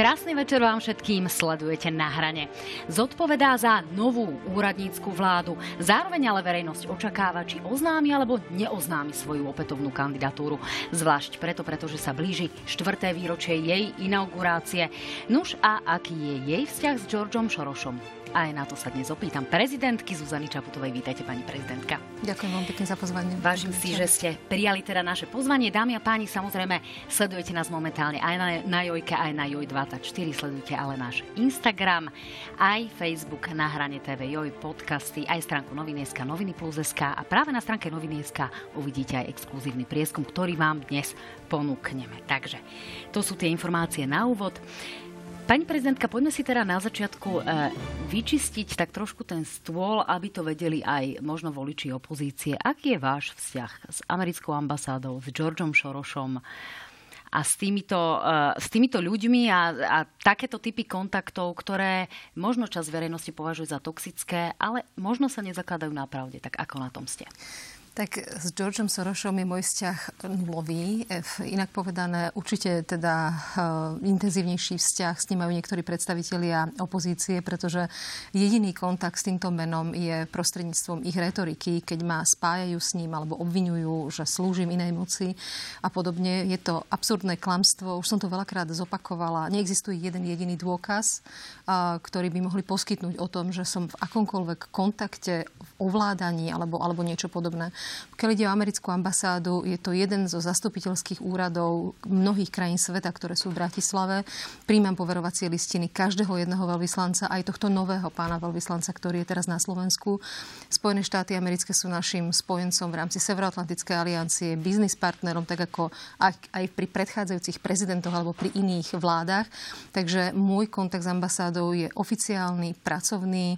Krásny večer vám všetkým, sledujete Na hrane. Zodpovedá za novú úradnícku vládu. Zároveň ale verejnosť očakáva, či oznámi alebo neoznámi svoju opätovnú kandidatúru. Zvlášť preto, pretože sa blíži 4. výročie jej inaugurácie. Nuž a aký je jej vzťah s Georgeom Sorosom? Aj na to sa dnes opýtam prezidentky Zuzany Čaputovej. Vítajte, pani prezidentka. Ďakujem vám pekne za pozvanie. Vážim si, že ste prijali teda naše pozvanie. Dámy a páni, samozrejme, sledujete nás momentálne aj na Jojke, aj na Joj24. Sledujte ale náš Instagram, aj Facebook Na hrane TV, Joj, podcasty, aj stránku Novinieska, Noviny Plus SK. A práve na stránke Novinieska uvidíte aj exkluzívny prieskum, ktorý vám dnes ponúkneme. Takže to sú tie informácie na úvod. Pani prezidentka, poďme si teda na začiatku vyčistiť tak trošku ten stôl, aby to vedeli aj možno voliči opozície. Aký je váš vzťah s americkou ambasádou, s Georgeom Sorosom a s týmito ľuďmi a takéto typy kontaktov, ktoré možno časť verejnosti považuje za toxické, ale možno sa nezakladajú na pravde. Tak ako na tom ste? Tak s Georgeom Sorosom je môj vzťah nulový. Inak povedané, určite teda intenzívnejší vzťah s ním majú niektorí predstavitelia opozície, pretože jediný kontakt s týmto menom je prostredníctvom ich retoriky, keď ma spájajú s ním alebo obvinujú, že slúžim inej moci a podobne. Je to absurdné klamstvo, už som to veľakrát zopakovala. Neexistuje jeden jediný dôkaz, ktorý by mohli poskytnúť o tom, že som v akomkoľvek kontakte, v ovládaní alebo niečo podobné. Pokiaľ ide o americkú ambasádu, je to jeden zo zastupiteľských úradov mnohých krajín sveta, ktoré sú v Bratislave. Príjmam poverovacie listiny každého jedného veľvyslanca, aj tohto nového pána veľvyslanca, ktorý je teraz na Slovensku. Spojené štáty americké sú našim spojencom v rámci Severoatlantickej aliancie, biznis partnerom, tak ako aj pri predchádzajúcich prezidentoch alebo pri iných vládach. Takže môj kontakt s ambasádou je oficiálny, pracovný.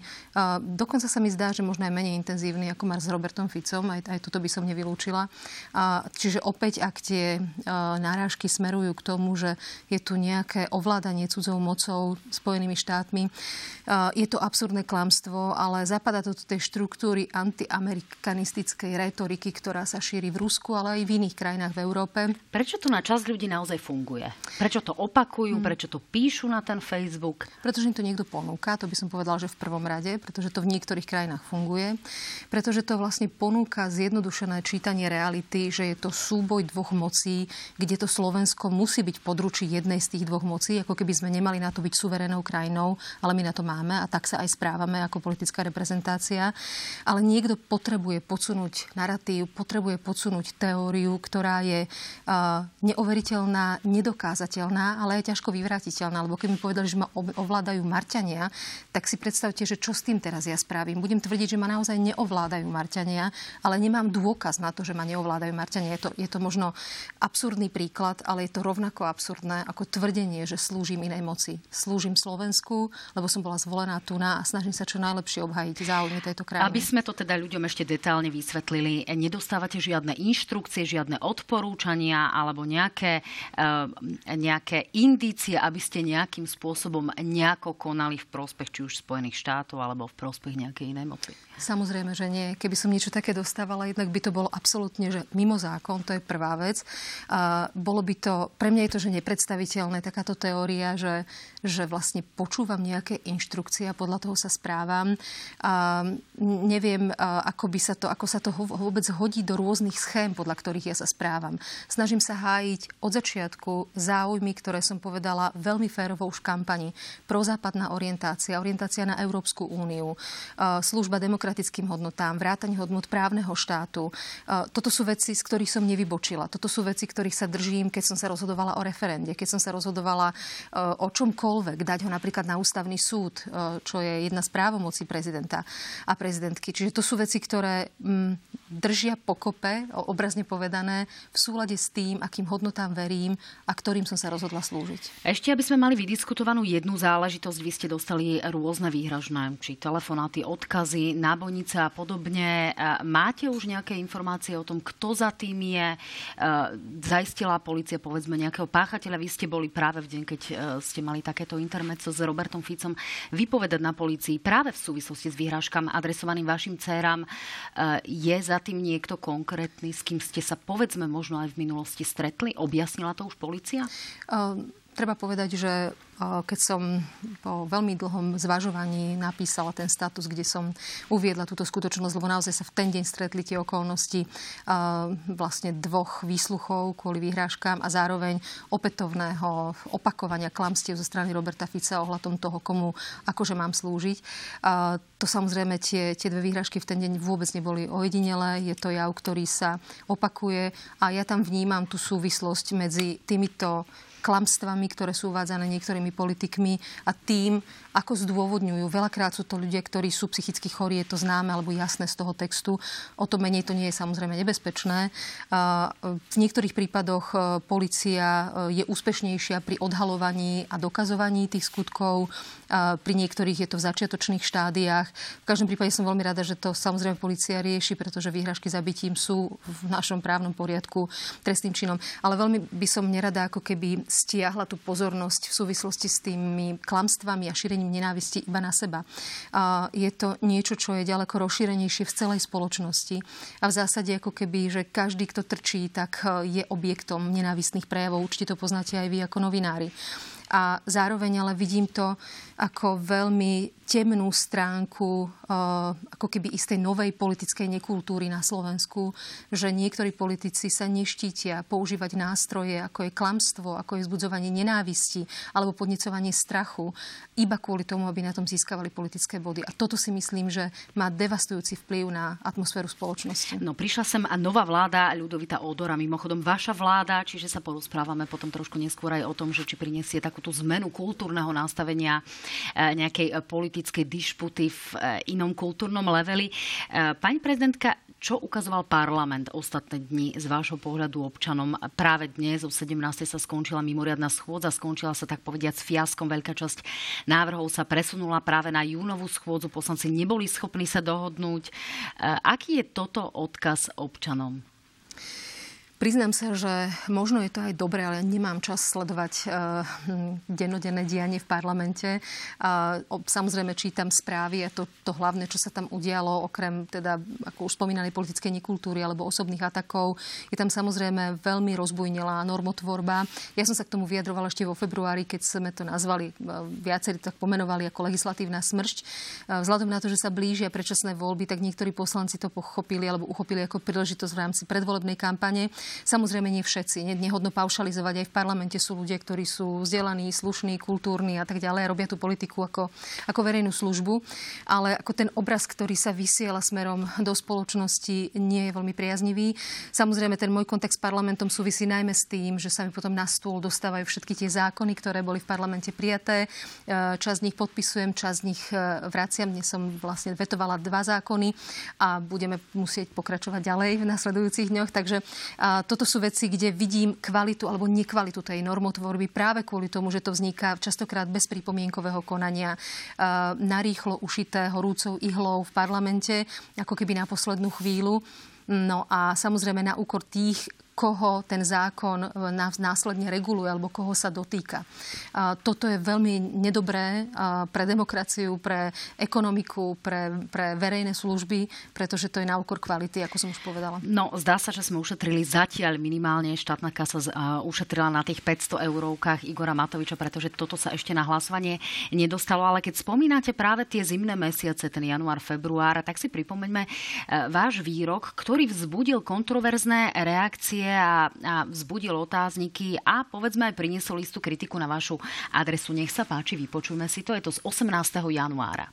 Dokonca sa mi zdá, že možno aj menej intenzívny, ako má s Robertom Ficom. Aj toto by som nevylúčila. Čiže opäť, ak tie náražky smerujú k tomu, že je tu nejaké ovládanie cudzou mocou Spojenými štátmi, je to absurdné klamstvo, ale zapadá to do tej štruktúry antiamerikanistickej retoriky, ktorá sa šíri v Rusku, ale aj v iných krajinách v Európe. Prečo to na časť ľudí naozaj funguje? Prečo to opakujú? Prečo to píšu na ten Facebook? Pretože im to niekto ponúka, to by som povedala, že v prvom rade, pretože to v niektorých krajinách funguje, pretože to vlastne ponúka zjednodušené čítanie reality, že je to súboj dvoch mocí, kde to Slovensko musí byť područí jednej z tých dvoch mocí, ako keby sme nemali na to byť suverénou krajinou, ale my na to máme a tak sa aj správame ako politická reprezentácia. Ale niekto potrebuje podsunúť narratív, potrebuje podsunúť teóriu, ktorá je neoveriteľná, nedokázateľná, ale aj ťažko vyvrátiteľná. Lebo keď mi povedali, že ma ovládajú Marťania, tak si predstavte, že čo s tým teraz ja spravím. Budem tvrdiť, že ma naozaj neovládajú Marťania, ale nemám dôkaz na to, že ma neovládajú Marťania. Je to možno absurdný príklad, ale je to rovnako absurdné ako tvrdenie, že slúžim inej moci. Slúžim Slovensku, lebo som bola zvolená tu na a snažím sa čo najlepšie obhájiť záujmy tejto krajiny. Aby sme to teda ľuďom ešte detálne vysvetlili, nedostávate žiadne inštrukcie, žiadne odporúčania alebo nejaké indície, aby ste nejakým spôsobom nejako konali v prospech či už Spojených štátov alebo v prospech nejakej inej moci. Samozrejme, že nie. Keby som niečo také dostávala, jednak by to bolo absolútne, že mimo zákon, to je prvá vec. Bolo by to, pre mňa je to, že nepredstaviteľné, takáto teória, že vlastne počúvam nejaké inštrukcie a podľa toho sa správam. Neviem, ako sa to vôbec hodí do rôznych schém, podľa ktorých ja sa správam. Snažím sa hájiť od začiatku záujmy, ktoré som povedala veľmi férovo už v kampani. Prozápadná orientácia na Európsku úniu, služba demokratickým hodnotám, vrátanie hodnot právneho štátu. Toto sú veci, z ktorých som nevybočila. Toto sú veci, ktorých sa držím, keď som sa rozhodovala o referende, keď som sa rozhodovala o čomkoľvek, dať ho napríklad na ústavný súd, čo je jedna z právomocí prezidenta a prezidentky. Čiže to sú veci, ktoré držia pokope, obrazne povedané, v súlade s tým, akým hodnotám verím a ktorým som sa rozhodla slúžiť. Ešte, aby sme mali vydiskutovanú jednu záležitosť, vy ste dostali rôzne výhražné, či telefonáty, odkazy, nábojnice a podobne. Máte už nejaké informácie o tom, kto za tým je? Zaistila polícia, povedzme, nejakého páchateľa? Vy ste boli práve v deň, keď ste mali takéto intermezzo s Robertom Ficom vypovedať na polícii práve v súvislosti s výhražkami adresovaným vašim dcéram. Je za tým niekto konkrétny, s kým ste sa, povedzme, možno aj v minulosti stretli? Objasnila to už polícia? Treba povedať, že keď som po veľmi dlhom zvažovaní napísala ten status, kde som uviedla túto skutočnosť, lebo naozaj sa v ten deň stretli tie okolnosti vlastne dvoch výsluchov kvôli vyhrážkám a zároveň opätovného opakovania klamstiev zo strany Roberta Fica ohľadom toho, komu akože mám slúžiť. To samozrejme tie dve vyhrážky v ten deň vôbec neboli ojedinelé. Je to jav, ktorý sa opakuje a ja tam vnímam tú súvislosť medzi týmito klamstvami, ktoré sú uvádzané niektorými politikmi a tým, ako zdôvodňujú. Veľakrát sú to ľudia, ktorí sú psychicky chorí, je to známe alebo jasné z toho textu. O to menej to nie je samozrejme nebezpečné. V niektorých prípadoch polícia je úspešnejšia pri odhalovaní a dokazovaní tých skutkov. Pri niektorých je to v začiatočných štádiách. V každom prípade som veľmi rada, že to samozrejme polícia rieši, pretože výhražky zabitím sú v našom právnom poriadku trestným činom. Ale veľmi by som nerada ako keby stiahla tú pozornosť v súvislosti s tými klamstvami a šírením nenávisti iba na seba. Je to niečo, čo je ďaleko rozšírenejšie v celej spoločnosti. A v zásade ako keby, že každý, kto trčí, tak je objektom nenávistných prejavov. Určite to poznáte aj vy ako novinári. A zároveň ale vidím to ako veľmi temnú stránku ako keby istej novej politickej nekultúry na Slovensku, že niektorí politici sa neštítia používať nástroje, ako je klamstvo, ako je vzbudzovanie nenávisti alebo podnecovanie strachu, iba kvôli tomu, aby na tom získavali politické body. A toto si myslím, že má devastujúci vplyv na atmosféru spoločnosti. No, prišla sem a nová vláda Ľudovita Odora, mimochodom vaša vláda, čiže sa porozprávame potom trošku neskôr aj o tom, že či prinesie takú tú zmenu kultúrneho nastavenia nejakej politickej dišputy v inom kultúrnom leveli. Pani prezidentka, čo ukazoval parlament ostatné dni z vášho pohľadu občanom? Práve dnes o 17. sa skončila mimoriadna schôdza, skončila sa tak povediac fiaskom. Veľká časť návrhov sa presunula práve na júnovú schôdzu. Poslanci neboli schopní sa dohodnúť. Aký je toto odkaz občanom? Priznám sa, že možno je to aj dobré, ale nemám čas sledovať dennodenné dianie v parlamente. Samozrejme čítam správy a to hlavné, čo sa tam udialo, okrem teda, ako už spomínanej politickej nekultúry alebo osobných atakov, je tam samozrejme veľmi rozbujnelá normotvorba. Ja som sa k tomu vyjadrovala ešte vo februári, keď sme to nazvali, viacerí tak pomenovali ako legislatívna smršť. Vzhľadom na to, že sa blížia predčasné voľby, tak niektorí poslanci to pochopili alebo uchopili ako príležitosť v rámci predvolebnej kampane. Samozrejme nie všetci. Nehodno paušalizovať. Aj v parlamente sú ľudia, ktorí sú vzdelaní, slušní, kultúrni a tak ďalej. Robia tú politiku ako verejnú službu. Ale ako ten obraz, ktorý sa vysiela smerom do spoločnosti, nie je veľmi priaznivý. Samozrejme, ten môj kontakt s parlamentom súvisí najmä s tým, že sa mi potom na stôl dostávajú všetky tie zákony, ktoré boli v parlamente prijaté. Časť z nich podpisujem, časť z nich vraciam. Dnes som vlastne vetovala 2 zákony a budeme musieť pokračovať ďalej v nasledujúcich dňoch. Takže toto sú veci, kde vidím kvalitu alebo nekvalitu tej normotvorby práve kvôli tomu, že to vzniká častokrát bez pripomienkového konania, narýchlo ušité horúcou ihlou v parlamente, ako keby na poslednú chvíľu. No a samozrejme na úkor tých, koho ten zákon následne reguluje alebo koho sa dotýka. Toto je veľmi nedobré pre demokraciu, pre ekonomiku, pre verejné služby, pretože to je na úkor kvality, ako som už povedala. No, zdá sa, že sme ušetrili zatiaľ minimálne. Štátna kasa ušetrila na tých 500 eurovkách Igora Matoviča, pretože toto sa ešte na hlasovanie nedostalo. Ale keď spomínate práve tie zimné mesiace, ten január, február, tak si pripomeňme váš výrok, ktorý vzbudil kontroverzné reakcie a vzbudil otázniky a povedzme aj priniesol istú kritiku na vašu adresu. Nech sa páči, vypočujme si to. Je to z 18. januára.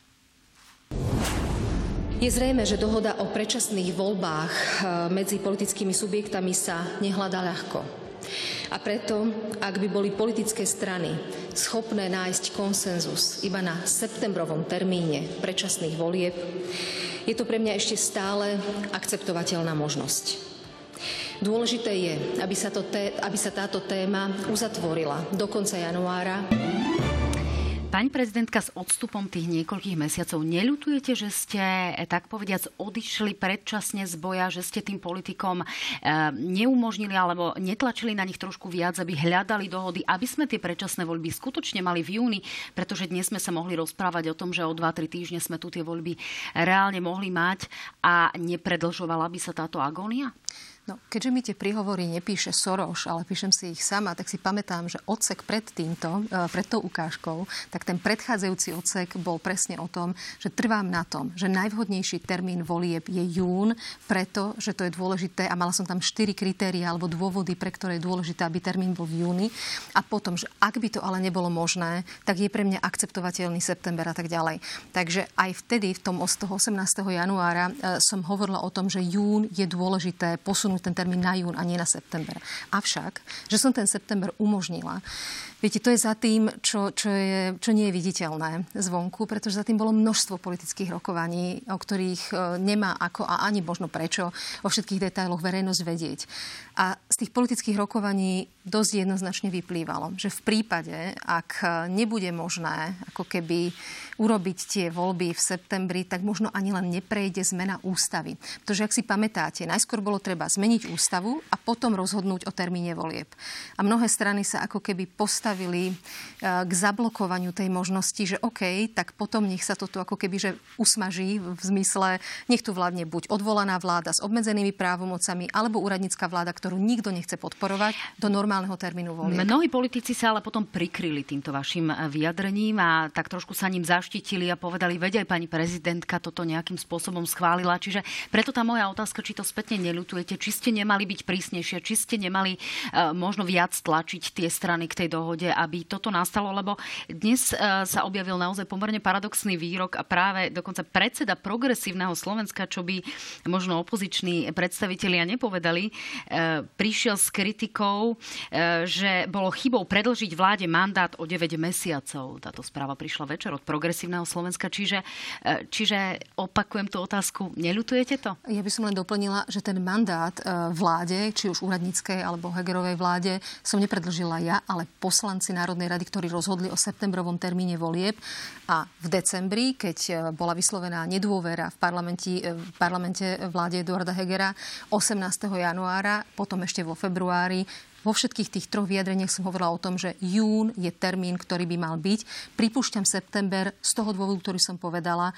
Je zrejmé, že dohoda o predčasných voľbách medzi politickými subjektami sa nehľadá ľahko. A preto, ak by boli politické strany schopné nájsť konsenzus iba na septembrovom termíne predčasných volieb, je to pre mňa ešte stále akceptovateľná možnosť. Dôležité je, aby sa táto téma uzatvorila do konca januára. Pani prezidentka, s odstupom tých niekoľkých mesiacov neľutujete, že ste, tak povediac, odišli predčasne z boja, že ste tým politikom neumožnili alebo netlačili na nich trošku viac, aby hľadali dohody, aby sme tie predčasné voľby skutočne mali v júni, pretože dnes sme sa mohli rozprávať o tom, že o 2-3 týždne sme tu tie voľby reálne mohli mať a nepredlžovala by sa táto agónia? No, keďže mi tie príhovory nepíše Soros, ale píšem si ich sama, tak si pamätám, že odsek pred tou ukážkou, tak ten predchádzajúci odsek bol presne o tom, že trvám na tom, že najvhodnejší termín volieb je jún, pretože to je dôležité a mala som tam 4 kritériá alebo dôvody, pre ktoré je dôležité, aby termín bol v júni. A potom, že ak by to ale nebolo možné, tak je pre mňa akceptovateľný september a tak ďalej. Takže aj vtedy, v tom 18. januára, som hovorila o tom, že jún je dôležité posunúť ten termín na jún a nie na september. Avšak, že som ten september umožnila. Viete, to je za tým, čo nie je viditeľné zvonku, pretože za tým bolo množstvo politických rokovaní, o ktorých nemá ako a ani možno prečo o všetkých detailoch verejnosť vedieť. A z tých politických rokovaní dosť jednoznačne vyplývalo, že v prípade, ak nebude možné ako keby urobiť tie voľby v septembri, tak možno ani len neprejde zmena ústavy. Pretože, ak si pamätáte, najskôr bolo treba zmeniť ústavu a potom rozhodnúť o termíne volieb. A mnohé strany sa ako keby postavili k zablokovaniu tej možnosti, že OK, tak potom nech sa toto ako keby že usmaží v zmysle, nech tu vládne buď odvolaná vláda s obmedzenými právomocami, alebo úradnícka vláda, ktorú nikto nechce podporovať do normálneho termínu volieb. Mnohí politici sa ale potom prikryli týmto vašim vyjadrením a tak trošku sa ním zaštítili a povedali, veď aj pani prezidentka toto nejakým spôsobom schválila. Čiže preto tá moja otázka, či to spätne neľutujete, či ste nemali byť prísnejšie, či ste nemali možno viac tlačiť tie strany k tej dohode, aby toto nastalo, lebo dnes sa objavil naozaj pomerne paradoxný výrok a práve dokonca predseda Progresívneho Slovenska, čo by možno opoziční predstavitelia nepovedali, prišiel s kritikou, že bolo chybou predĺžiť vláde mandát o 9 mesiacov. Táto správa prišla večer od Progresívneho Slovenska, čiže opakujem tú otázku, neľutujete to? Ja by som len doplnila, že ten mandát vláde, či už úradníckej alebo Hegerovej vláde, som nepredlžila ja, ale poslanci Národnej rady, ktorí rozhodli o septembrovom termíne volieb a v decembri, keď bola vyslovená nedôvera v parlamente vláde Eduarda Hegera 18. januára, potom ešte vo februári. Vo všetkých tých 3 vyjadreniach som hovorila o tom, že jún je termín, ktorý by mal byť. Pripúšťam september z toho dôvodu, ktorý som povedala,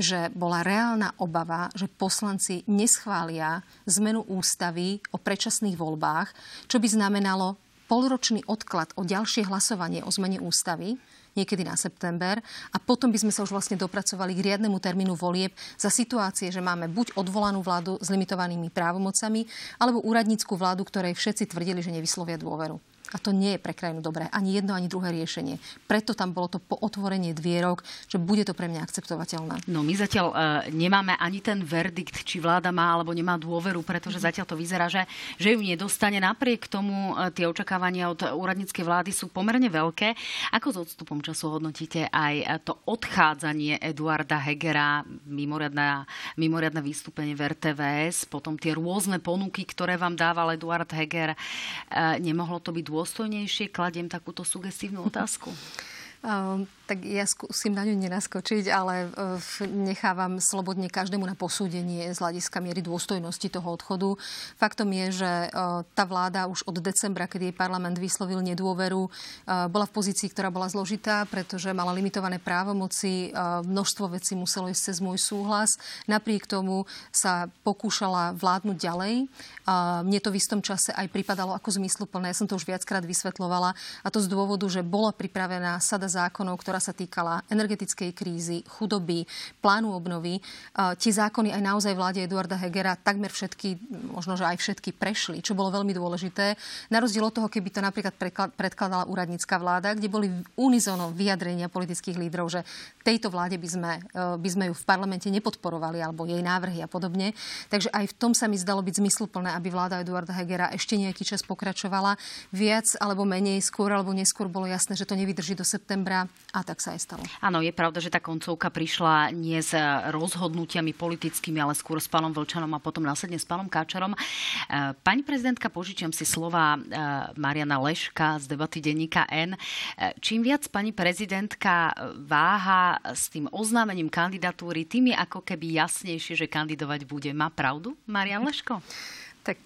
že bola reálna obava, že poslanci neschvália zmenu ústavy o predčasných voľbách, čo by znamenalo polročný odklad o ďalšie hlasovanie o zmene ústavy, niekedy na september, a potom by sme sa už vlastne dopracovali k riadnemu termínu volieb za situácie, že máme buď odvolanú vládu s limitovanými právomocami, alebo úradnícku vládu, ktorej všetci tvrdili, že nevyslovia dôveru. A to nie je pre krajinu dobré. Ani jedno, ani druhé riešenie. Preto tam bolo to pootvorenie dvierok, že bude to pre mňa akceptovateľné. No my zatiaľ nemáme ani ten verdikt, či vláda má alebo nemá dôveru, pretože zatiaľ to vyzerá, že ju nedostane. Napriek tomu tie očakávania od úradníckej vlády sú pomerne veľké. Ako s odstupom času hodnotíte aj to odchádzanie Eduarda Hegera, mimoriadne vystúpenie v RTVS, potom tie rôzne ponuky, ktoré vám dával Eduard Heger, nemohlo to byť dôstojnejšie? Kladiem takúto sugestívnu otázku. Tak ja skúsim na ňu nenaskočiť, ale nechávam slobodne každému na posúdenie z hľadiska miery dôstojnosti toho odchodu. Faktom je, že tá vláda už od decembra, keď jej parlament vyslovil nedôveru, bola v pozícii, ktorá bola zložitá, pretože mala limitované právomoci, množstvo vecí muselo ísť cez môj súhlas. Napriek tomu sa pokúšala vládnuť ďalej. Mne to v istom čase aj pripadalo ako zmysluplné. Ja som to už viackrát vysvetľovala, a to z dôvodu, že bola pripravená sada zákonov, ktorá sa týkala energetickej krízy, chudoby, plánu obnovy. Tie zákony aj naozaj vláde Eduarda Hegera takmer všetky, možno, že aj všetky prešli, čo bolo veľmi dôležité. Na rozdiel od toho, keby to napríklad predkladala úradnícka vláda, kde boli unisono vyjadrenia politických lídrov, že tejto vláde by sme ju v parlamente nepodporovali, alebo jej návrhy a podobne. Takže aj v tom sa mi zdalo byť zmysluplné, aby vláda Eduarda Hegera ešte nejaký čas pokračovala. Viac alebo menej, skôr alebo neskôr bolo jasné, že to nevydrží do septembra, a tak sa aj stalo. Áno, je pravda, že tá koncovka prišla nie s rozhodnutiami politickými, ale skôr s pánom Vlčanom a potom následne s pánom Káčarom. Pani prezidentka, požičiam si slova Mariana Leška z debaty denníka N. Čím viac pani prezidentka váha s tým oznámením kandidatúry, tým je ako keby jasnejšie, že kandidovať bude. Má pravdu Marián Leško? Tak...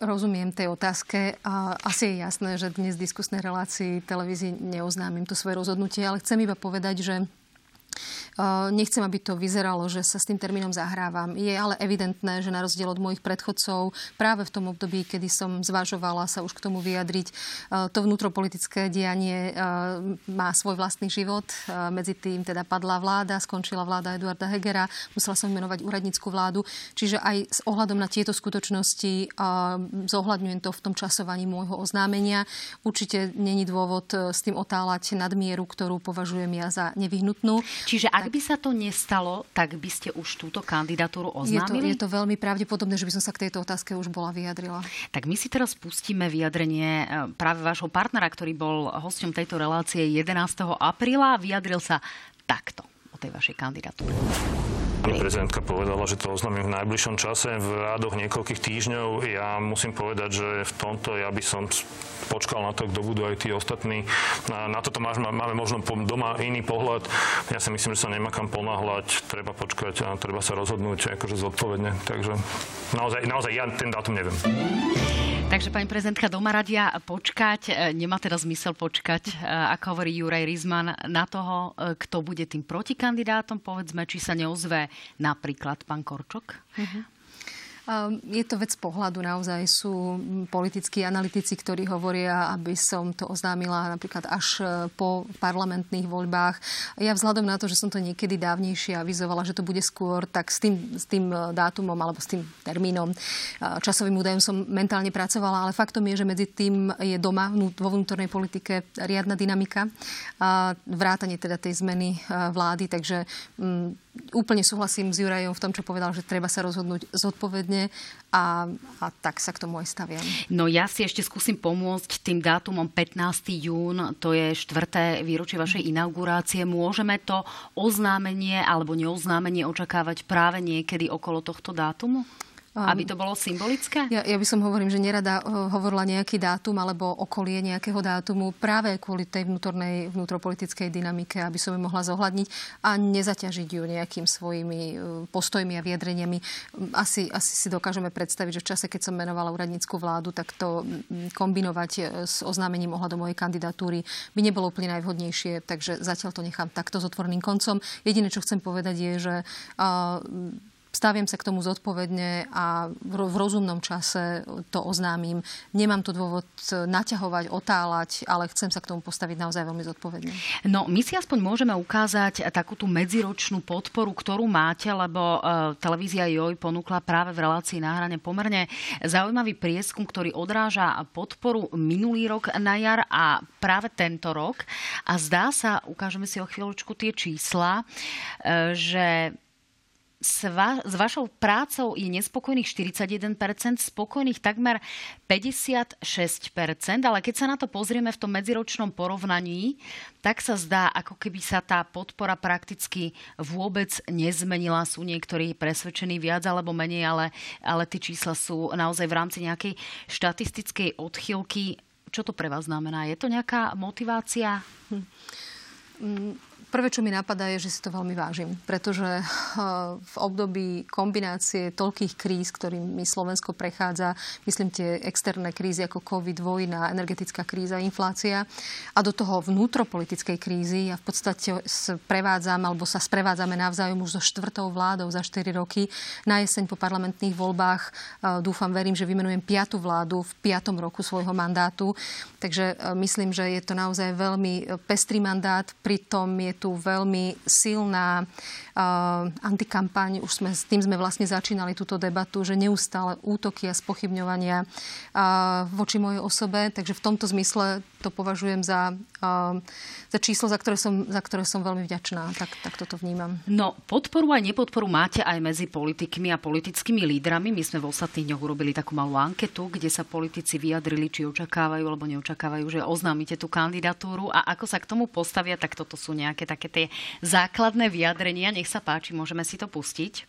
Rozumiem tej otázke. Asi je jasné, že dnes v diskusnej relácii televízii neoznámim to svoje rozhodnutie, ale chcem iba povedať, že Nechcem, aby to vyzeralo, že sa s tým termínom zahrávam. Je ale evidentné, že na rozdiel od mojich predchodcov práve v tom období, kedy som zvažovala sa už k tomu vyjadriť, to vnútropolitické dianie má svoj vlastný život. Medzi tým teda padla vláda, skončila vláda Eduarda Hegera, musela som menovať úradnícku vládu. Čiže aj s ohľadom na tieto skutočnosti zohľadňujem to v tom časovaní môjho oznámenia. Určite není dôvod s tým otáľať nadmieru, ktorú považujem ja za nevyhnutnú. Čiže ak by sa to nestalo, tak by ste už túto kandidatúru oznámili? Je to veľmi pravdepodobné, že by som sa k tejto otázke už bola vyjadrila. Tak my si teraz pustíme vyjadrenie práve vášho partnera, ktorý bol hosťom tejto relácie 11. apríla. Vyjadril sa takto o tej vašej kandidatúre. Pani prezidentka povedala, že to oznámim v najbližšom čase, v rádoch niekoľkých týždňov. Ja musím povedať, že v tomto ja by som počkal na to, kto budú aj tí ostatní. Na toto máme možno doma iný pohľad. Ja si myslím, že sa nemá kam ponáhľať, treba počkať a treba sa rozhodnúť akože zodpovedne. Takže naozaj ja ten dátum neviem. Takže pani prezidentka doma radia počkať. Nemá teda zmysel počkať, ako hovorí Juraj Rizman, na toho, kto bude tým protikandidátom, povedzme, či sa neozve napríklad pán Korčok. Je to vec pohľadu. Naozaj sú politickí analytici, ktorí hovoria, aby som to oznámila napríklad až po parlamentných voľbách. Ja vzhľadom na to, že som to niekedy dávnejšie avizovala, že to bude skôr, tak s tým dátumom alebo s tým termínom, časovým údajom som mentálne pracovala, ale faktom je, že medzi tým je doma vo vnútornej politike riadna dynamika a vrátanie teda tej zmeny vlády, takže úplne súhlasím s Jurajom v tom, čo povedal, že treba sa rozhodnúť zodpovedne a tak sa k tomu aj staviam. No ja si ešte skúsim pomôcť tým dátumom 15. jún, to je 4. výročie vašej inaugurácie. Môžeme to oznámenie alebo neoznámenie očakávať práve niekedy okolo tohto dátumu? Aby to bolo symbolické? Ja by som hovorím, že nerada hovorila nejaký dátum alebo okolie nejakého dátumu práve kvôli tej vnútropolitickej dynamike, aby som ju mohla zohľadniť a nezaťažiť ju nejakým svojimi postojmi a vyjadreniami. Asi si dokážeme predstaviť, že v čase, keď som menovala úradnícku vládu, tak to kombinovať s oznámením ohľadom mojej kandidatúry by nebolo úplne najvhodnejšie, takže zatiaľ to nechám takto s otvoreným koncom. Jediné, čo chcem povedať je, že staviam sa k tomu zodpovedne a v rozumnom čase to oznámim. Nemám tu dôvod naťahovať, otáľať, ale chcem sa k tomu postaviť naozaj veľmi zodpovedne. No, my si aspoň môžeme ukázať takú tú medziročnú podporu, ktorú máte, lebo televízia Joj ponúkla práve v relácii Na hrane pomerne zaujímavý prieskum, ktorý odráža podporu minulý rok na jar a práve tento rok. A zdá sa, ukážeme si o chvíľočku tie čísla, že s vašou prácou je nespokojných 41%, spokojných takmer 56%, ale keď sa na to pozrieme v tom medziročnom porovnaní, tak sa zdá, ako keby sa tá podpora prakticky vôbec nezmenila. Sú niektorí presvedčení viac alebo menej, ale tie čísla sú naozaj v rámci nejakej štatistickej odchýlky. Čo to pre vás znamená? Je to nejaká motivácia? Prvé, čo mi napadá, je, že si to veľmi vážim, pretože v období kombinácie toľkých kríz, ktorými Slovensko prechádza, myslím tie externé krízy ako COVID, vojna, energetická kríza, inflácia a do toho vnútropolitickej krízy, ja v podstate sa sprevádzame navzájom už so štvrtou vládou za 4 roky. Na jeseň po parlamentných voľbách dúfam, verím, že vymenujem 5. vládu v 5. roku svojho mandátu. Takže myslím, že je to naozaj veľmi pestrý mandát, pritom je tu veľmi silná antikampaň. S tým sme vlastne začínali túto debatu, že neustále útoky a spochybňovania voči mojej osobe. Takže v tomto zmysle to považujem za číslo, za ktoré som veľmi vďačná. Tak toto vnímam. No, podporu a nepodporu máte aj medzi politikmi a politickými lídrami. My sme v ostatných dňoch urobili takú malú anketu, kde sa politici vyjadrili, či očakávajú alebo neočakávajú, že oznámite tú kandidatúru a ako sa k tomu postavia, tak toto sú nejaké také tie základné vyjadrenia. Nech sa páči, môžeme si to pustiť.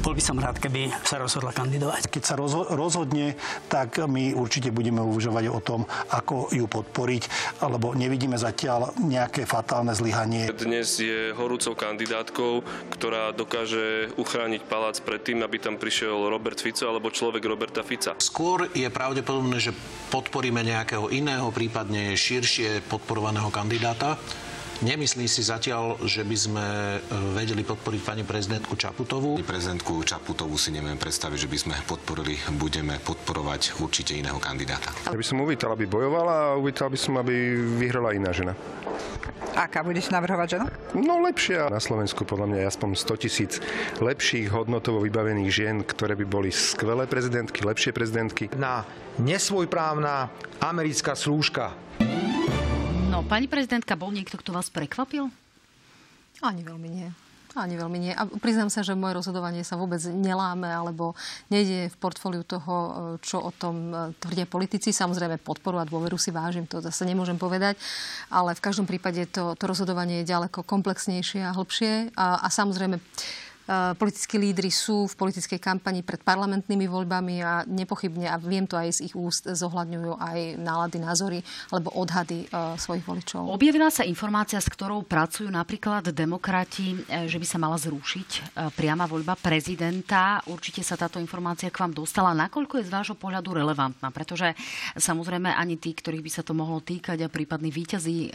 Bol by som rád, keby sa rozhodla kandidovať. Keď sa rozhodne, tak my určite budeme uvažovať o tom, ako ju podporiť, lebo nevidíme zatiaľ nejaké fatálne zlyhanie. Dnes je horúcou kandidátkou, ktorá dokáže uchrániť palác pred tým, aby tam prišiel Robert Fico alebo človek Roberta Fica. Skôr je pravdepodobné, že podporíme nejakého iného, prípadne širšie podporovaného kandidáta, Nemyslí si zatiaľ, že by sme vedeli podporiť pani prezidentku Čaputovú? Prezidentku Čaputovú si neviem predstaviť, že by sme podporili. Budeme podporovať určite iného kandidáta. Ja by som uvítal, aby bojovala a uvítal by som, aby vyhrala iná žena. Aká budeš navrhovať žena? No lepšia. Na Slovensku podľa mňa je aspoň 100 000 lepších hodnotovo vybavených žien, ktoré by boli skvelé prezidentky, lepšie prezidentky. Na nesvojprávna americká slúžka. No, pani prezidentka, bol niekto, kto vás prekvapil? Ani veľmi nie. Ani veľmi nie. A priznám sa, že moje rozhodovanie sa vôbec neláme, alebo nejde v portfóliu toho, čo o tom tvrdia politici. Samozrejme, podporu a dôveru si vážim, to zase nemôžem povedať, ale v každom prípade to rozhodovanie je ďaleko komplexnejšie a hlbšie. A samozrejme, politickí lídri sú v politickej kampani pred parlamentnými voľbami a nepochybne, a viem to aj z ich úst, zohľadňujú aj nálady, názory alebo odhady svojich voličov. Objavila sa informácia, s ktorou pracujú napríklad demokrati, že by sa mala zrušiť priama voľba prezidenta. Určite sa táto informácia k vám dostala. Nakoľko je z vášho pohľadu relevantná? Pretože samozrejme ani tí, ktorých by sa to mohlo týkať a prípadní víťazi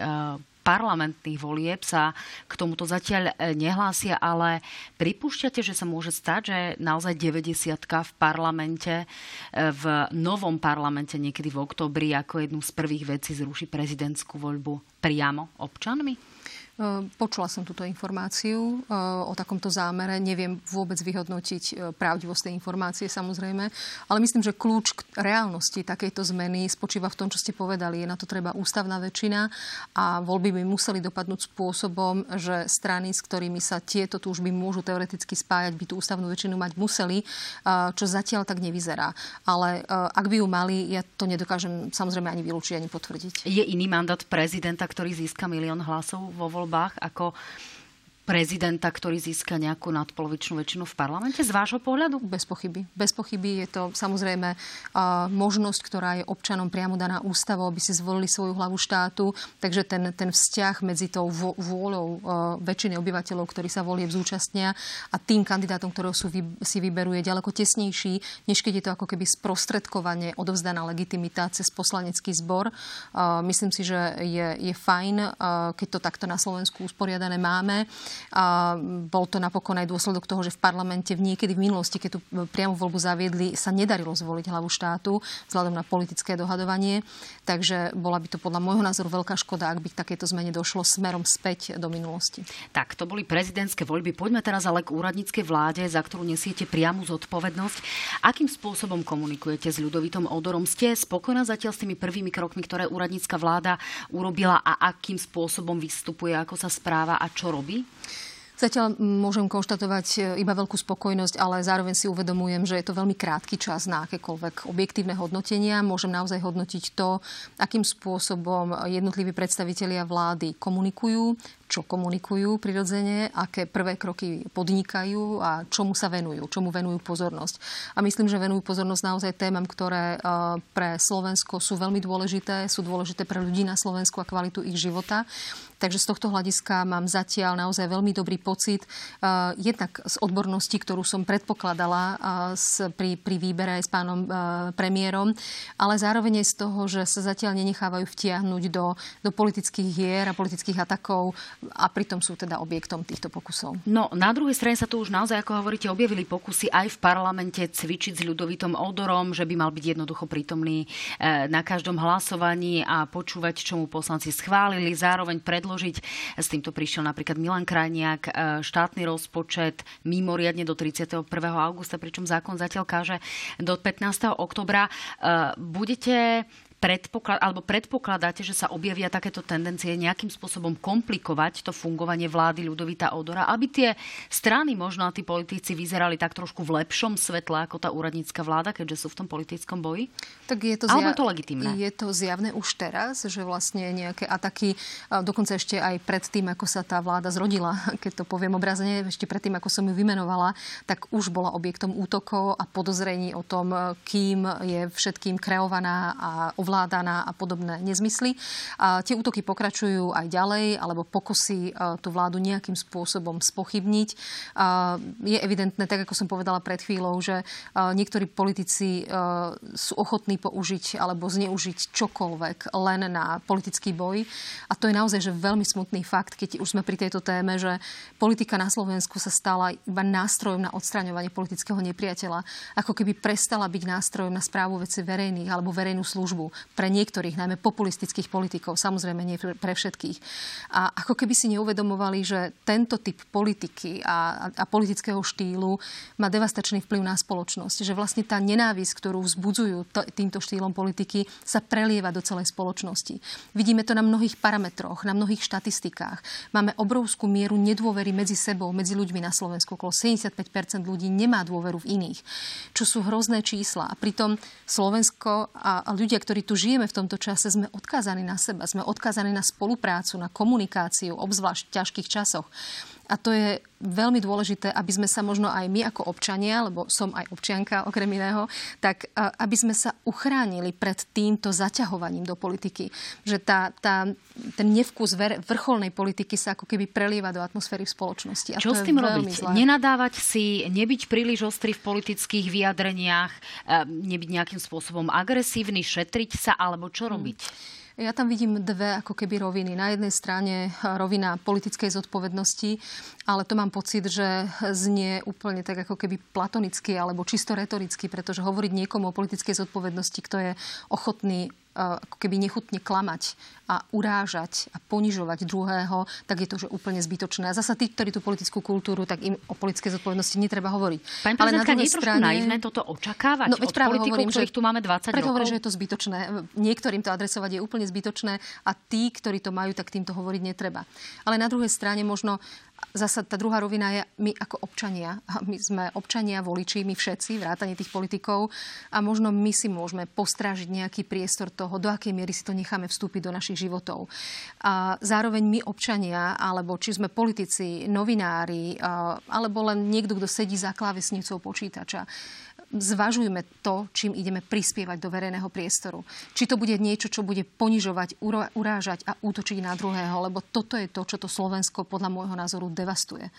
parlamentných volieb sa k tomuto zatiaľ nehlásia, ale pripúšťate, že sa môže stať, že naozaj 90-ka v parlamente, v novom parlamente niekedy v októbri ako jednu z prvých vecí zruší prezidentskú voľbu priamo občanmi? Počula som túto informáciu o takomto zámere. Neviem vôbec vyhodnotiť pravdivosť tej informácie, samozrejme. Ale myslím, že kľúč k reálnosti takejto zmeny spočíva v tom, čo ste povedali. Je na to treba ústavná väčšina a voľby by museli dopadnúť spôsobom, že strany, s ktorými sa tieto túžby môžu teoreticky spájať, by tú ústavnú väčšinu mať museli, čo zatiaľ tak nevyzerá. Ale ak by ju mali, ja to nedokážem samozrejme ani vylúčiť, ani potvrdiť. Je iný mandát prezidenta, ktorý získa 1 000 000 hlasov vo voľbách, ako prezidenta, ktorý získa nejakú nadpolovičnú väčšinu v parlamente, z vášho pohľadu? Bez pochyby. Bez pochyby je to samozrejme možnosť, ktorá je občanom priamo daná ústavou, aby si zvolili svoju hlavu štátu. Takže ten vzťah medzi tou vôľou väčšiny obyvateľov, ktorí sa volieb zúčastnia, a tým kandidátom, ktorého si vyberú, je ďaleko tesnejší, než keď je to ako keby sprostredkovanie odovzdaná legitimita cez poslanecký zbor. Myslím si, že je fajn, keď to takto na Slovensku usporiadané máme. A bol to napokon aj dôsledok toho, že v parlamente niekedy v minulosti, keď tu priamu voľbu zaviedli, sa nedarilo zvoliť hlavu štátu vzhľadom na politické dohadovanie. Takže bola by to podľa môjho názoru veľká škoda, ak by k takejto zmene došlo smerom späť do minulosti. Tak, to boli prezidentské voľby. Poďme teraz ale k úradníckej vláde, za ktorú nesiete priamu zodpovednosť. Akým spôsobom komunikujete s Ľudovítom Odorom? Ste spokojná zatiaľ s tými prvými krokmi, ktoré úradnícka vláda urobila, a akým spôsobom vystupuje, ako sa správa a čo robí? Zatiaľ môžem konštatovať iba veľkú spokojnosť, ale zároveň si uvedomujem, že je to veľmi krátky čas na akékoľvek objektívne hodnotenia. Môžem naozaj hodnotiť to, akým spôsobom jednotliví predstavitelia vlády komunikujú, čo komunikujú prirodzene, aké prvé kroky podnikajú a čomu venujú pozornosť. A myslím, že venujú pozornosť naozaj témam, ktoré pre Slovensko sú veľmi dôležité, sú dôležité pre ľudí na Slovensku a kvalitu ich života. Takže z tohto hľadiska mám zatiaľ naozaj veľmi dobrý pocit, jednak z odbornosti, ktorú som predpokladala pri výbere aj s pánom premiérom, ale zároveň aj z toho, že sa zatiaľ nenechávajú vtiahnuť do politických hier a politických atakov, a pritom sú teda objektom týchto pokusov. No, na druhej strane sa tu už naozaj, ako hovoríte, objavili pokusy aj v parlamente cvičiť s Ľudovítom Odorom, že by mal byť jednoducho prítomný na každom hlasovaní a počúvať, čo mu poslanci schválili, zároveň predložiť. S týmto prišiel napríklad Milan Krajniak, štátny rozpočet mimoriadne do 31. augusta, pričom zákon zatiaľ káže do 15. oktobra. Budete predpokladáte, že sa objavia takéto tendencie nejakým spôsobom komplikovať to fungovanie vlády Ľudovíta Odora, aby tie strany, možno tí politici, vyzerali tak trošku v lepšom svetle ako tá úradnícka vláda, keďže sú v tom politickom boji? Tak je to alebo je to legitimné? Je to zjavné už teraz, že vlastne nejaké ataky, dokonca ešte aj pred tým, ako sa tá vláda zrodila, keď to poviem obrazne, ešte pred tým, ako som ju vymenovala, tak už bola objektom útokov a podozrení o tom, kým je všetkým kreovaná a ovládaná a podobné nezmysly. A tie útoky pokračujú aj ďalej, alebo pokusy tú vládu nejakým spôsobom spochybniť. Je evidentné, tak ako som povedala pred chvíľou, že niektorí politici sú ochotní použiť alebo zneužiť čokoľvek len na politický boj. A to je naozaj že veľmi smutný fakt, keď už sme pri tejto téme, že politika na Slovensku sa stala iba nástrojom na odstraňovanie politického nepriateľa. Ako keby prestala byť nástrojom na správu vecí verejných alebo verejnú službu pre niektorých, najmä populistických politikov, samozrejme nie pre všetkých. A ako keby si neuvedomovali, že tento typ politiky a politického štýlu má devastačný vplyv na spoločnosť. Že vlastne tá nenávisť, ktorú vzbudzujú týmto štýlom politiky, sa prelieva do celej spoločnosti. Vidíme to na mnohých parametroch, na mnohých štatistikách. Máme obrovskú mieru nedôvery medzi sebou, medzi ľuďmi na Slovensku. Okolo 75% ľudí nemá dôveru v iných, čo sú hrozné čísla. A pritom Slovensko a ľudia, ktorí tu žijeme v tomto čase, sme odkázaní na seba, sme odkázaní na spoluprácu, na komunikáciu, obzvlášť v ťažkých časoch. A to je veľmi dôležité, aby sme sa možno aj my ako občania, lebo som aj občianka okrem iného, tak aby sme sa uchránili pred týmto zaťahovaním do politiky. Že ten nevkus vrcholnej politiky sa ako keby prelieva do atmosféry v spoločnosti. A čo s tým robiť? Nenadávať si, nebyť príliš ostrý v politických vyjadreniach, nebyť nejakým spôsobom agresívny, šetriť sa, alebo čo robiť? Ja tam vidím dve ako keby roviny. Na jednej strane rovina politickej zodpovednosti, ale to mám pocit, že znie úplne tak ako keby platonicky alebo čisto retoricky, pretože hovoriť niekomu o politickej zodpovednosti, kto je ochotný ako keby nechutne klamať a urážať a ponižovať druhého, tak je to už úplne zbytočné. A zasa tí, ktorí tú politickú kultúru, tak im o politickej zodpovednosti netreba hovoriť. Pani prezidentka, nie je trošku naivné toto očakávať od politikov, ktorých tu máme 20 rokov? Preto hovorím, že je to zbytočné. Niektorým to adresovať je úplne zbytočné a tí, ktorí to majú, tak týmto hovoriť netreba. Ale na druhej strane možno zasa tá druhá rovina je, my ako občania, my sme občania, voliči, my všetci, vrátane tých politikov, a možno my si môžeme postrážiť nejaký priestor toho, do akej miery si to necháme vstúpiť do našich životov. A zároveň my občania, alebo či sme politici, novinári, alebo len niekto, kto sedí za klávesnicou počítača, zvažujme to, čím ideme prispievať do verejného priestoru. Či to bude niečo, čo bude ponižovať, urážať a útočiť na druhého, lebo toto je to, čo to Slovensko podľa môjho názoru devastuje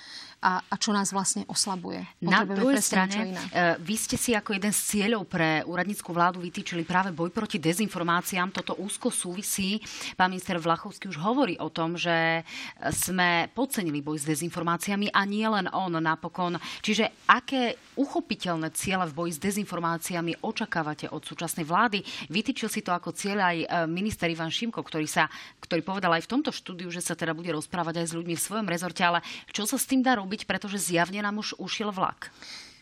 a čo nás vlastne oslabuje. Na druhej strane, vy ste si ako jeden z cieľov pre úradnícku vládu vytýčili práve boj proti dezinformáciám. Toto úzko súvisí. Pán minister Vlachovský už hovorí o tom, že sme podcenili boj s dezinformáciami a nie len on napokon. Čiže aké uchopiteľné cieľe v boji s dezinformáciami očakávate od súčasnej vlády? Vytýčil si to ako cieľ aj minister Ivan Šimko, ktorý povedal aj v tomto štúdiu, že sa teda bude rozprávať aj s ľuďmi v svojom rezorte, ale čo sa s tým dá robiť, pretože zjavne nám už ušiel vlak?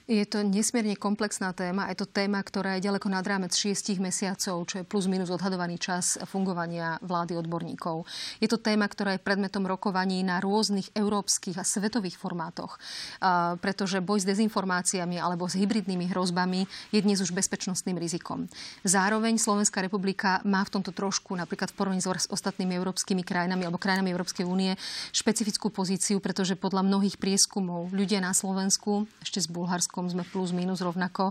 Je to nesmierne komplexná téma. Je to téma, ktorá je ďaleko nad rámec 6 mesiacov, čo je plus minus odhadovaný čas fungovania vlády odborníkov. Je to téma, ktorá je predmetom rokovaní na rôznych európskych a svetových formátoch. Pretože boj s dezinformáciami alebo s hybridnými hrozbami je dnes už bezpečnostným rizikom. Zároveň Slovenská republika má v tomto trošku, napríklad v porovnaní s ostatnými európskymi krajinami alebo krajinami Európskej únie, špecifickú pozíciu, pretože podľa mnohých prieskumov ľudia na Slovensku, ešte z Bulharska sme plus minus rovnako,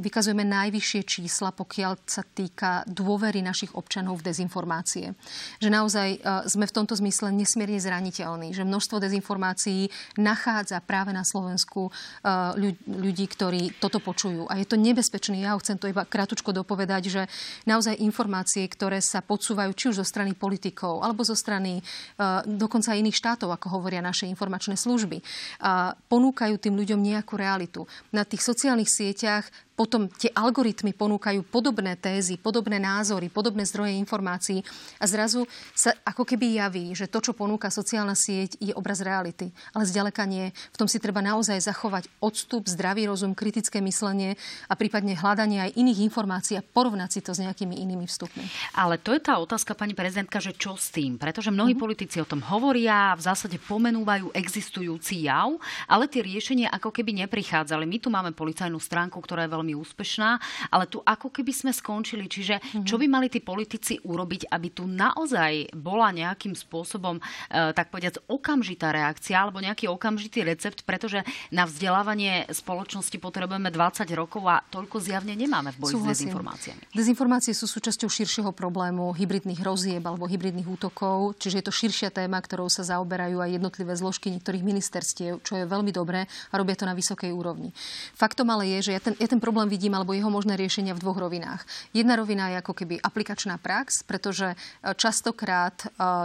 vykazujeme najvyššie čísla, pokiaľ sa týka dôvery našich občanov v dezinformácie. Že naozaj sme v tomto zmysle nesmierne zraniteľní, že množstvo dezinformácií nachádza práve na Slovensku ľudí, ktorí toto počujú. A je to nebezpečné. Ja chcem to iba kratučko dopovedať, že naozaj informácie, ktoré sa podsúvajú či už zo strany politikov, alebo zo strany dokonca iných štátov, ako hovoria naše informačné služby, ponúkajú tým ľuďom nejakú realitu. Na tých sociálnych sieťach potom tie algoritmy ponúkajú podobné tézy, podobné názory, podobné zdroje informácií a zrazu sa ako keby javí, že to, čo ponúka sociálna sieť, je obraz reality. Ale zďaleka nie. V tom si treba naozaj zachovať odstup, zdravý rozum, kritické myslenie a prípadne hľadanie aj iných informácií a porovnať si to s nejakými inými vstupmi. Ale to je tá otázka, pani prezidentka, že čo s tým? Pretože mnohí politici o tom hovoria, v zásade pomenúvajú existujúci jav, ale tie riešenia ako keby neprichádzali. My tu máme policajnú stránku, ktorá je veľmi veľmi úspešná, ale tu ako keby sme skončili. Čiže čo by mali tí politici urobiť, aby tu naozaj bola nejakým spôsobom, tak povedať, okamžitá reakcia alebo nejaký okamžitý recept, pretože na vzdelávanie spoločnosti potrebujeme 20 rokov a toľko zjavne nemáme v boji s dezinformáciami. Dezinformácie sú súčasťou širšieho problému hybridných hrozieb alebo hybridných útokov, čiže je to širšia téma, ktorou sa zaoberajú aj jednotlivé zložky niektorých ministerstiev, čo je veľmi dobré a robia to na vysokej úrovni. Faktom ale je, že ja ten problém vidím alebo jeho možné riešenia v dvoch rovinách. Jedna rovina je ako keby aplikačná prax, pretože častokrát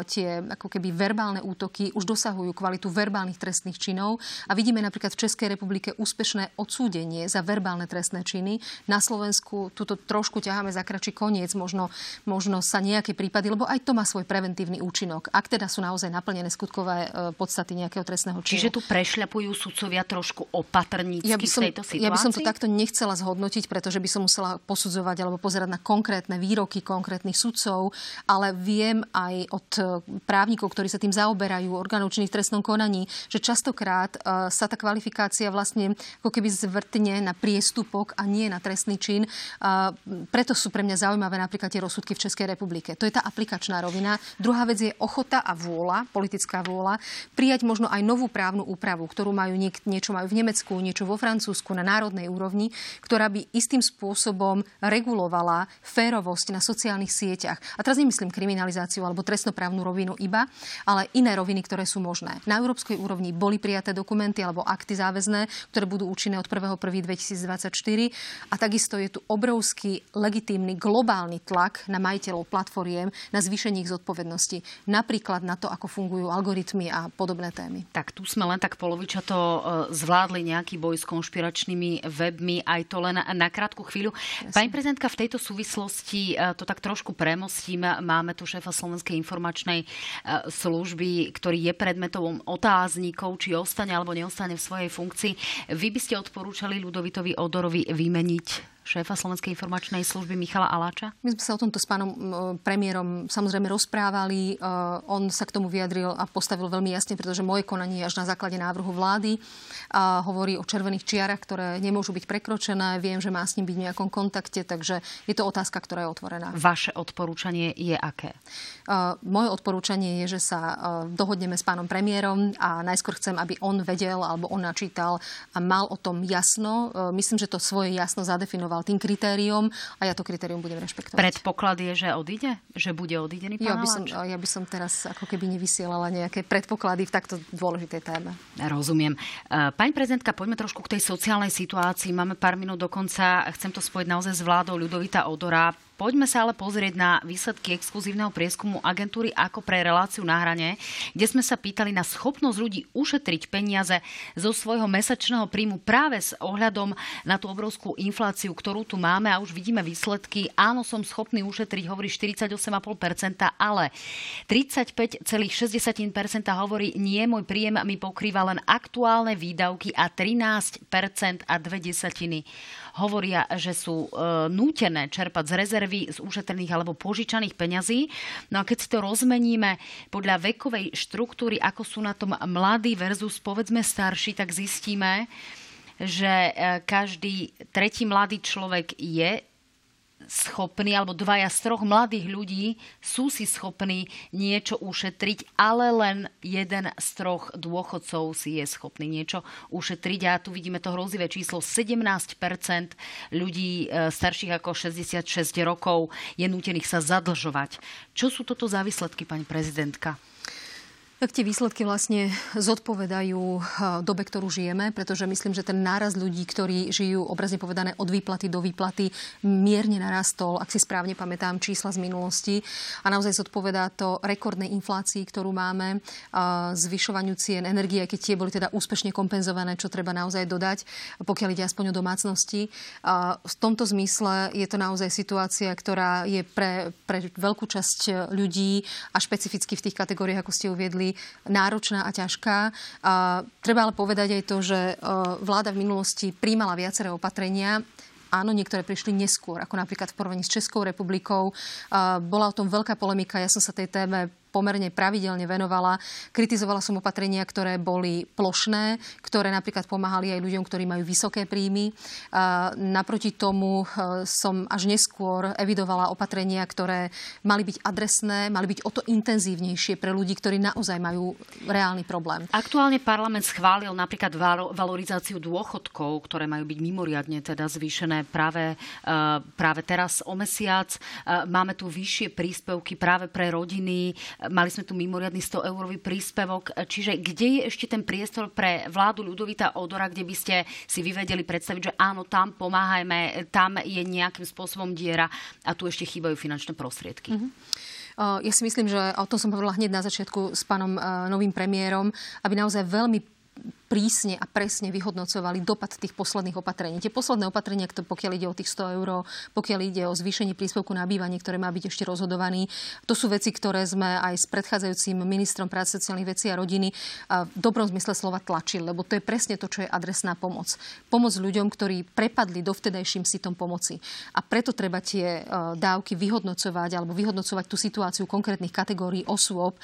tie ako keby verbálne útoky už dosahujú kvalitu verbálnych trestných činov a vidíme napríklad v Českej republike úspešné odsúdenie za verbálne trestné činy. Na Slovensku túto trošku ťaháme za kračí koniec, možno sa nejaké prípady, lebo aj to má svoj preventívny účinok, ak teda sú naozaj naplnené skutkové podstaty nejakého trestného činu. Čiže tu prešľapujú sudcovia trošku opatrnícky v tejto situácii? Ja by som to takto nechcela zhodnotiť, pretože by som musela posudzovať alebo pozerať na konkrétne výroky konkrétnych sudcov, ale viem aj od právnikov, ktorí sa tým zaoberajú, orgánov činných v trestnom konaní, že častokrát sa tá kvalifikácia vlastne ako keby zvrtne na priestupok a nie na trestný čin. Preto sú pre mňa zaujímavé napríklad tie rozsudky v Českej republike. To je tá aplikačná rovina. Druhá vec je ochota a vôľa, politická vôľa, prijať možno aj novú právnu úpravu, ktorú majú niečo majú v Nemecku, niečo vo Francúzsku na národnej úrovni, ktorá by istým spôsobom regulovala férovosť na sociálnych sieťach. A teraz nemyslím kriminalizáciu alebo trestnoprávnu rovinu iba, ale iné roviny, ktoré sú možné. Na európskej úrovni boli prijaté dokumenty alebo akty záväzné, ktoré budú účinné od 1.1.2024 a takisto je tu obrovský legitímny globálny tlak na majiteľov platformiem na zvýšenie ich zodpovednosti. Napríklad na to, ako fungujú algoritmy a podobné témy. Tak tu sme len tak polovičato zvládli nejaký boj s konšpiračnými webmi, aj to len na krátku chvíľu. Jasne. Pani prezidentka, v tejto súvislosti to tak trošku premostíme. Máme tu šéfa Slovenskej informačnej služby, ktorý je predmetovom otáznikov, či ostane alebo neostane v svojej funkcii. Vy by ste odporúčali Ľudovitovi Odorovi vymeniť šéfa Slovenskej informačnej služby Michala Aláča? My sme sa o tomto s pánom premiérom samozrejme rozprávali. On sa k tomu vyjadril a postavil veľmi jasne, pretože moje konanie je až na základe návrhu vlády. Hovorí o červených čiarach, ktoré nemôžu byť prekročené. Viem, že má s ním byť v nejakom kontakte, takže je to otázka, ktorá je otvorená. Vaše odporúčanie je aké? Moje odporúčanie je, že sa dohodneme s pánom premiérom a najskôr chcem, aby on vedel alebo on načítal a mal o tom jasno. Myslím, že to svoje jasno zadefinoval tým kritériom a ja to kritérium budem rešpektovať. Predpoklad je, že odíde? Že bude odídený pán Aláč? Ja by som teraz ako keby nevysielala nejaké predpoklady v takto dôležitej téme. Rozumiem. Pani prezidentka, poďme trošku k tej sociálnej situácii. Máme pár minút do konca. Chcem to spojiť naozaj s vládou Ľudovita Odora. Poďme sa ale pozrieť na výsledky exkluzívneho prieskumu agentúry Ako pre reláciu Na hrane, kde sme sa pýtali na schopnosť ľudí ušetriť peniaze zo svojho mesačného príjmu práve s ohľadom na tú obrovskú infláciu, ktorú tu máme a už vidíme výsledky. Áno, som schopný ušetriť, hovorí 48,5%, ale 35,6% hovorí, nie, môj príjem mi pokrýva len aktuálne výdavky a 13% a 0,2% hovoria, že sú nútené čerpať z rezervy z ušetrených alebo požičaných peňazí. No a keď si to rozmeníme podľa vekovej štruktúry, ako sú na tom mladí versus povedzme starší, tak zistíme, že každý tretí mladý človek je schopný, alebo 2 z 3 mladých ľudí sú si schopní niečo ušetriť, ale len 1 z 3 dôchodcov si je schopný niečo ušetriť. A tu vidíme to hrozivé číslo, 17% ľudí starších ako 66 rokov je nútených sa zadlžovať. Čo sú toto za výsledky, pani prezidentka? Tak tie výsledky vlastne zodpovedajú dobe, ktorú žijeme, pretože myslím, že ten nárast ľudí, ktorí žijú obrazne povedané od výplaty do výplaty, mierne narastol, ak si správne pamätám čísla z minulosti. A naozaj zodpovedá to rekordnej inflácii, ktorú máme, zvyšovaniu cien energie, keď tie boli teda úspešne kompenzované, čo treba naozaj dodať, pokiaľ ide aspoň o domácnosti. V tomto zmysle je to naozaj situácia, ktorá je pre veľkú časť ľudí a špecificky v tých kategóriách, ako ste uviedli, náročná a ťažká. Treba ale povedať aj to, že vláda v minulosti prijímala viaceré opatrenia. Áno, niektoré prišli neskôr, ako napríklad v porovnaní s Českou republikou. Bola o tom veľká polemika, ja som sa tej téme pomerne pravidelne venovala. Kritizovala som opatrenia, ktoré boli plošné, ktoré napríklad pomáhali aj ľuďom, ktorí majú vysoké príjmy. Naproti tomu som až neskôr evidovala opatrenia, ktoré mali byť adresné, mali byť o to intenzívnejšie pre ľudí, ktorí naozaj majú reálny problém. Aktuálne parlament schválil napríklad valorizáciu dôchodkov, ktoré majú byť mimoriadne teda zvýšené práve teraz o mesiac. Máme tu vyššie príspevky práve pre rodiny. Mali sme tu mimoriadny 100-eurový príspevok. Čiže kde je ešte ten priestor pre vládu Ľudovíta Odora, kde by ste si vyvedeli predstaviť, že áno, tam pomáhajme, tam je nejakým spôsobom diera a tu ešte chýbajú finančné prostriedky? Ja si myslím, že o tom som hovorila hneď na začiatku s pánom novým premiérom, aby naozaj veľmi prísne a presne vyhodnocovali dopad tých posledných opatrení. Tie posledné opatrenia, pokiaľ ide o tých 100 eur, pokiaľ ide o zvýšenie príspevku na bývanie, ktoré má byť ešte rozhodovaný, to sú veci, ktoré sme aj s predchádzajúcim ministrom práce, sociálnych vecí a rodiny v dobrom zmysle slova tlačili, lebo to je presne to, čo je adresná pomoc. Pomoc ľuďom, ktorí prepadli dovtedajším sitom pomoci. A preto treba tie dávky vyhodnocovať alebo vyhodnocovať tú situáciu konkrétnych kategórií osôb,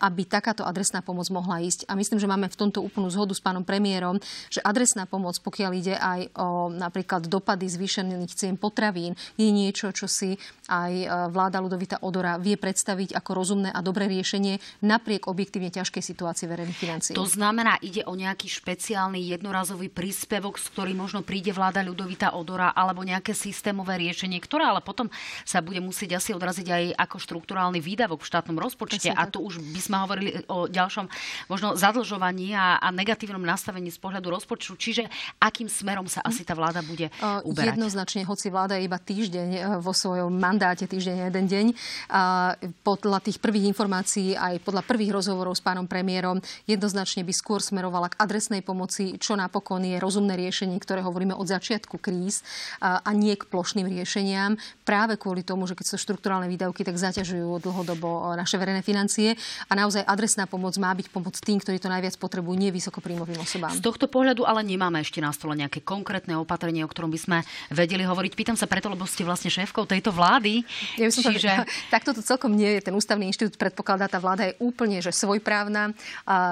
aby takáto adresná pomoc mohla ísť. A myslím, že máme v tomto úplnú zhodu s pánom premiérom, že adresná pomoc, pokiaľ ide aj o napríklad dopady zvýšených cien potravín, je niečo, čo si aj vláda Ľudovíta Odora vie predstaviť ako rozumné a dobré riešenie napriek objektívne ťažkej situácii verejných financií. To znamená, ide o nejaký špeciálny jednorazový príspevok, s ktorým možno príde vláda Ľudovíta Odora, alebo nejaké systémové riešenie, ktoré ale potom sa bude musieť asi odraziť aj ako štrukturálny výdavok v štátnom rozpočte. Presne, a tu už by sme hovorili o ďalšom možno zadlžovaní a negatívnom nastavení z pohľadu rozpočtu. Čiže akým smerom sa asi tá vláda bude uberať? Jednoznačne, hoci vláda je iba týždeň vo svojom mandáte, týždeň jeden deň. Podľa tých prvých informácií, aj podľa prvých rozhovorov s pánom premiérom, jednoznačne by skôr smerovala k adresnej pomoci, čo napokon je rozumné riešenie, ktoré hovoríme od začiatku kríz a nie k plošným riešeniam. Práve kvôli tomu, že keď sú štrukturálne výdavky, tak zaťažujú dlhodobo naše verejné financie a naozaj adresná pomoc má byť pomoc tým, ktorí to najviac potrebujú, nie vysoko osobám. Z tohto pohľadu ale nemáme ešte na stole nejaké konkrétne opatrenie, o ktorom by sme vedeli hovoriť. Pýtam sa preto, lebo ste vlastne šéfkou tejto vlády. Ja by som takto to celkom nie je. Ten ústavný inštitút predpokladá, tá vláda je úplne že svojprávna,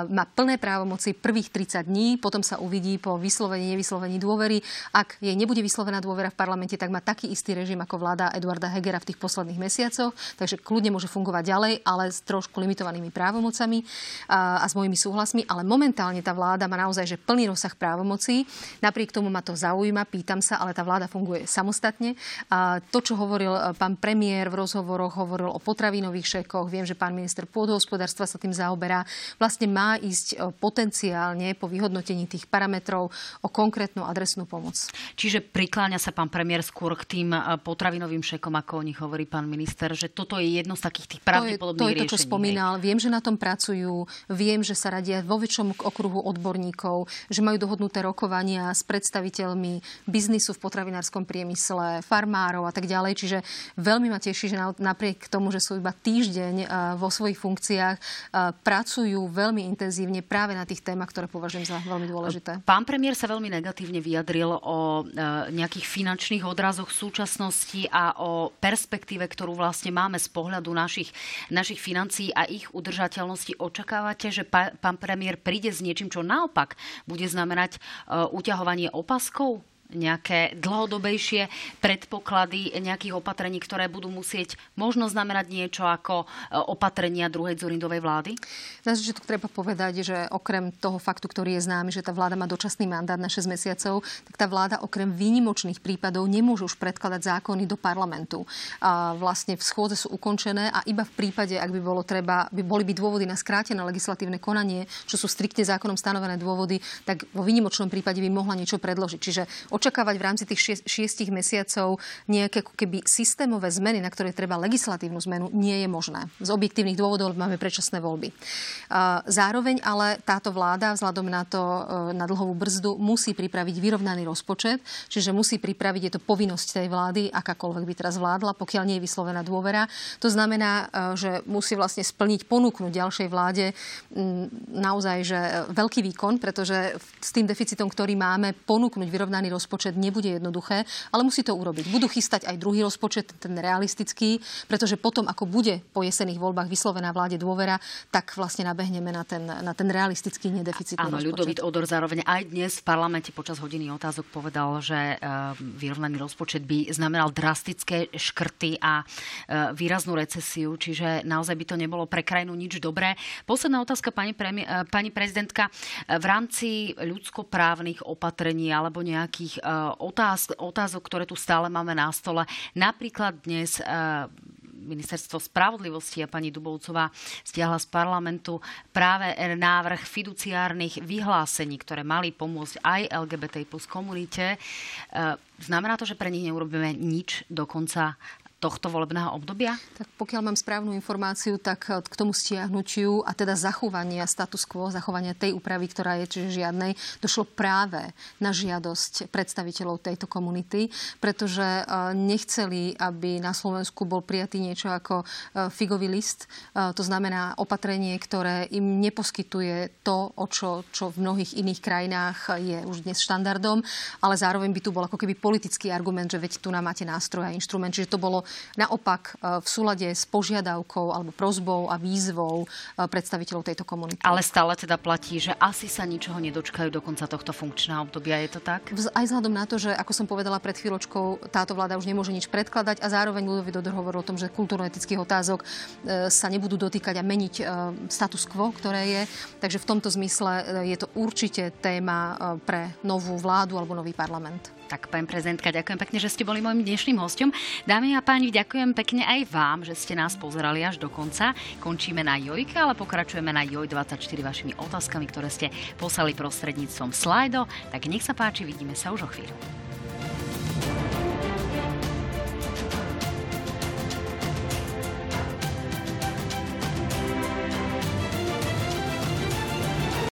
má plné právomoci prvých 30 dní, potom sa uvidí po vyslovení, nevyslovení dôvery. Ak jej nebude vyslovená dôvera v parlamente, tak má taký istý režim ako vláda Eduarda Hegera v tých posledných mesiacoch, takže kľudne môže fungovať ďalej, ale s trošku limitovanými právomocami a s mojimi súhlasmi, ale momentálne tá vláda má naozaj že plný rozsah právomocí. Napriek tomu ma to zaujíma, pýtam sa, ale tá vláda funguje samostatne. A to, čo hovoril pán premiér v rozhovoroch, hovoril o potravinových šekoch, viem, že pán minister pôdohospodárstva sa tým zaoberá. Vlastne má ísť potenciálne po vyhodnotení tých parametrov o konkrétnu adresnú pomoc. Čiže prikláňa sa pán premiér skôr k tým potravinovým šekom, ako o nich hovorí pán minister, že toto je jedno z takých tých pravdepodobných riešení. To je to, čo spomínal. Viem, že na tom pracujú, viem, že sa radia vo väčšom okruhu odborníkov, že majú dohodnuté rokovania s predstaviteľmi biznisu v potravinárskom priemysle, farmárov a tak ďalej. Čiže veľmi ma teší, že napriek tomu, že sú iba týždeň vo svojich funkciách, pracujú veľmi intenzívne práve na tých témach, ktoré považujem za veľmi dôležité. Pán premiér sa veľmi negatívne vyjadril o nejakých finančných odrazoch v súčasnosti a o perspektíve, ktorú vlastne máme z pohľadu našich financií a ich udržateľnosti. Očakávate, že pán premiér príde s niečím, čo naopak bude znamenať uťahovanie opaskov, nejaké dlhodobejšie predpoklady nejakých opatrení, ktoré budú musieť možno znamenať niečo ako opatrenia druhej Dzurindovej vlády? Na začiatku treba povedať, že okrem toho faktu, ktorý je známy, že tá vláda má dočasný mandát na 6 mesiacov, tak tá vláda okrem výnimočných prípadov nemôže už predkladať zákony do parlamentu. A vlastne v schôdze sú ukončené a iba v prípade, ak by bolo treba, boli by dôvody na skrátené legislatívne konanie, čo sú striktne zákonom stanovené dôvody, tak vo výnimočnom prípade by mohla niečo predložiť. Čiže očakávať v rámci tých 6 mesiacov nejaké keby systémové zmeny, na ktoré treba legislatívnu zmenu, nie je možné. Z objektívnych dôvodov máme predčasné voľby. Zároveň ale táto vláda vzhľadom na to na dlhovú brzdu musí pripraviť vyrovnaný rozpočet, čiže musí pripraviť, je to povinnosť tej vlády, akákoľvek by teraz vládla, pokiaľ nie je vyslovená dôvera. To znamená, že musí vlastne ponúknuť ďalšej vláde naozaj že veľký výkon, pretože s tým deficitom, ktorý máme, ponúknuť vyrovnaný rozpočet rozpočet nebude jednoduché, ale musí to urobiť. Budú chystať aj druhý rozpočet, ten realistický, pretože potom, ako bude po jesenných voľbách vyslovená vláde dôvera, tak vlastne nabehneme na ten realistický nedeficitný rozpočet. Áno, Ľudovít Odor zároveň aj dnes v parlamente počas hodiny otázok povedal, že vyrovnaný rozpočet by znamenal drastické škrty a výraznú recesiu, čiže naozaj by to nebolo pre krajinu nič dobré. Posledná otázka, pani prezidentka. V rámci ľudskoprávnych opatrení alebo nejakých otázok, ktoré tu stále máme na stole, napríklad dnes Ministerstvo spravodlivosti a pani Dubovcová stiahla z parlamentu práve návrh fiduciárnych vyhlásení, ktoré mali pomôcť aj LGBTI plus komunite. Znamená to, že pre nich neurobíme nič do konca tohto volebného obdobia? Tak pokiaľ mám správnu informáciu, tak k tomu stiahnutiu a teda zachovania status quo, zachovania tej úpravy, ktorá je, čiže žiadnej, došlo práve na žiadosť predstaviteľov tejto komunity, pretože nechceli, aby na Slovensku bol prijatý niečo ako figový list. To znamená opatrenie, ktoré im neposkytuje to, o čo v mnohých iných krajinách je už dnes štandardom, ale zároveň by tu bol ako keby politický argument, že veď tu nám máte nástroj a inštrument, čiže to bolo naopak v súlade s požiadavkou alebo prosbou a výzvou predstaviteľov tejto komunity. Ale stále teda platí, že asi sa ničoho nedočkajú do konca tohto funkčného obdobia. Je to tak? Aj vzhľadom na to, že ako som povedala pred chvíľočkou, táto vláda už nemôže nič predkladať a zároveň Ľudovít Odor hovoril o tom, že kultúrno-etických otázok sa nebudú dotýkať a meniť status quo, ktoré je. Takže v tomto zmysle je to určite téma pre novú vládu alebo nový parlament. Tak, pani prezidentka, ďakujem pekne, že ste boli môjim dnešným hosťom. Dámy a páni, ďakujem pekne aj vám, že ste nás pozerali až do konca. Končíme na Jojke, ale pokračujeme na Joj24 vašimi otázkami, ktoré ste poslali prostredníctvom Slido. Tak nech sa páči, vidíme sa už o chvíľu.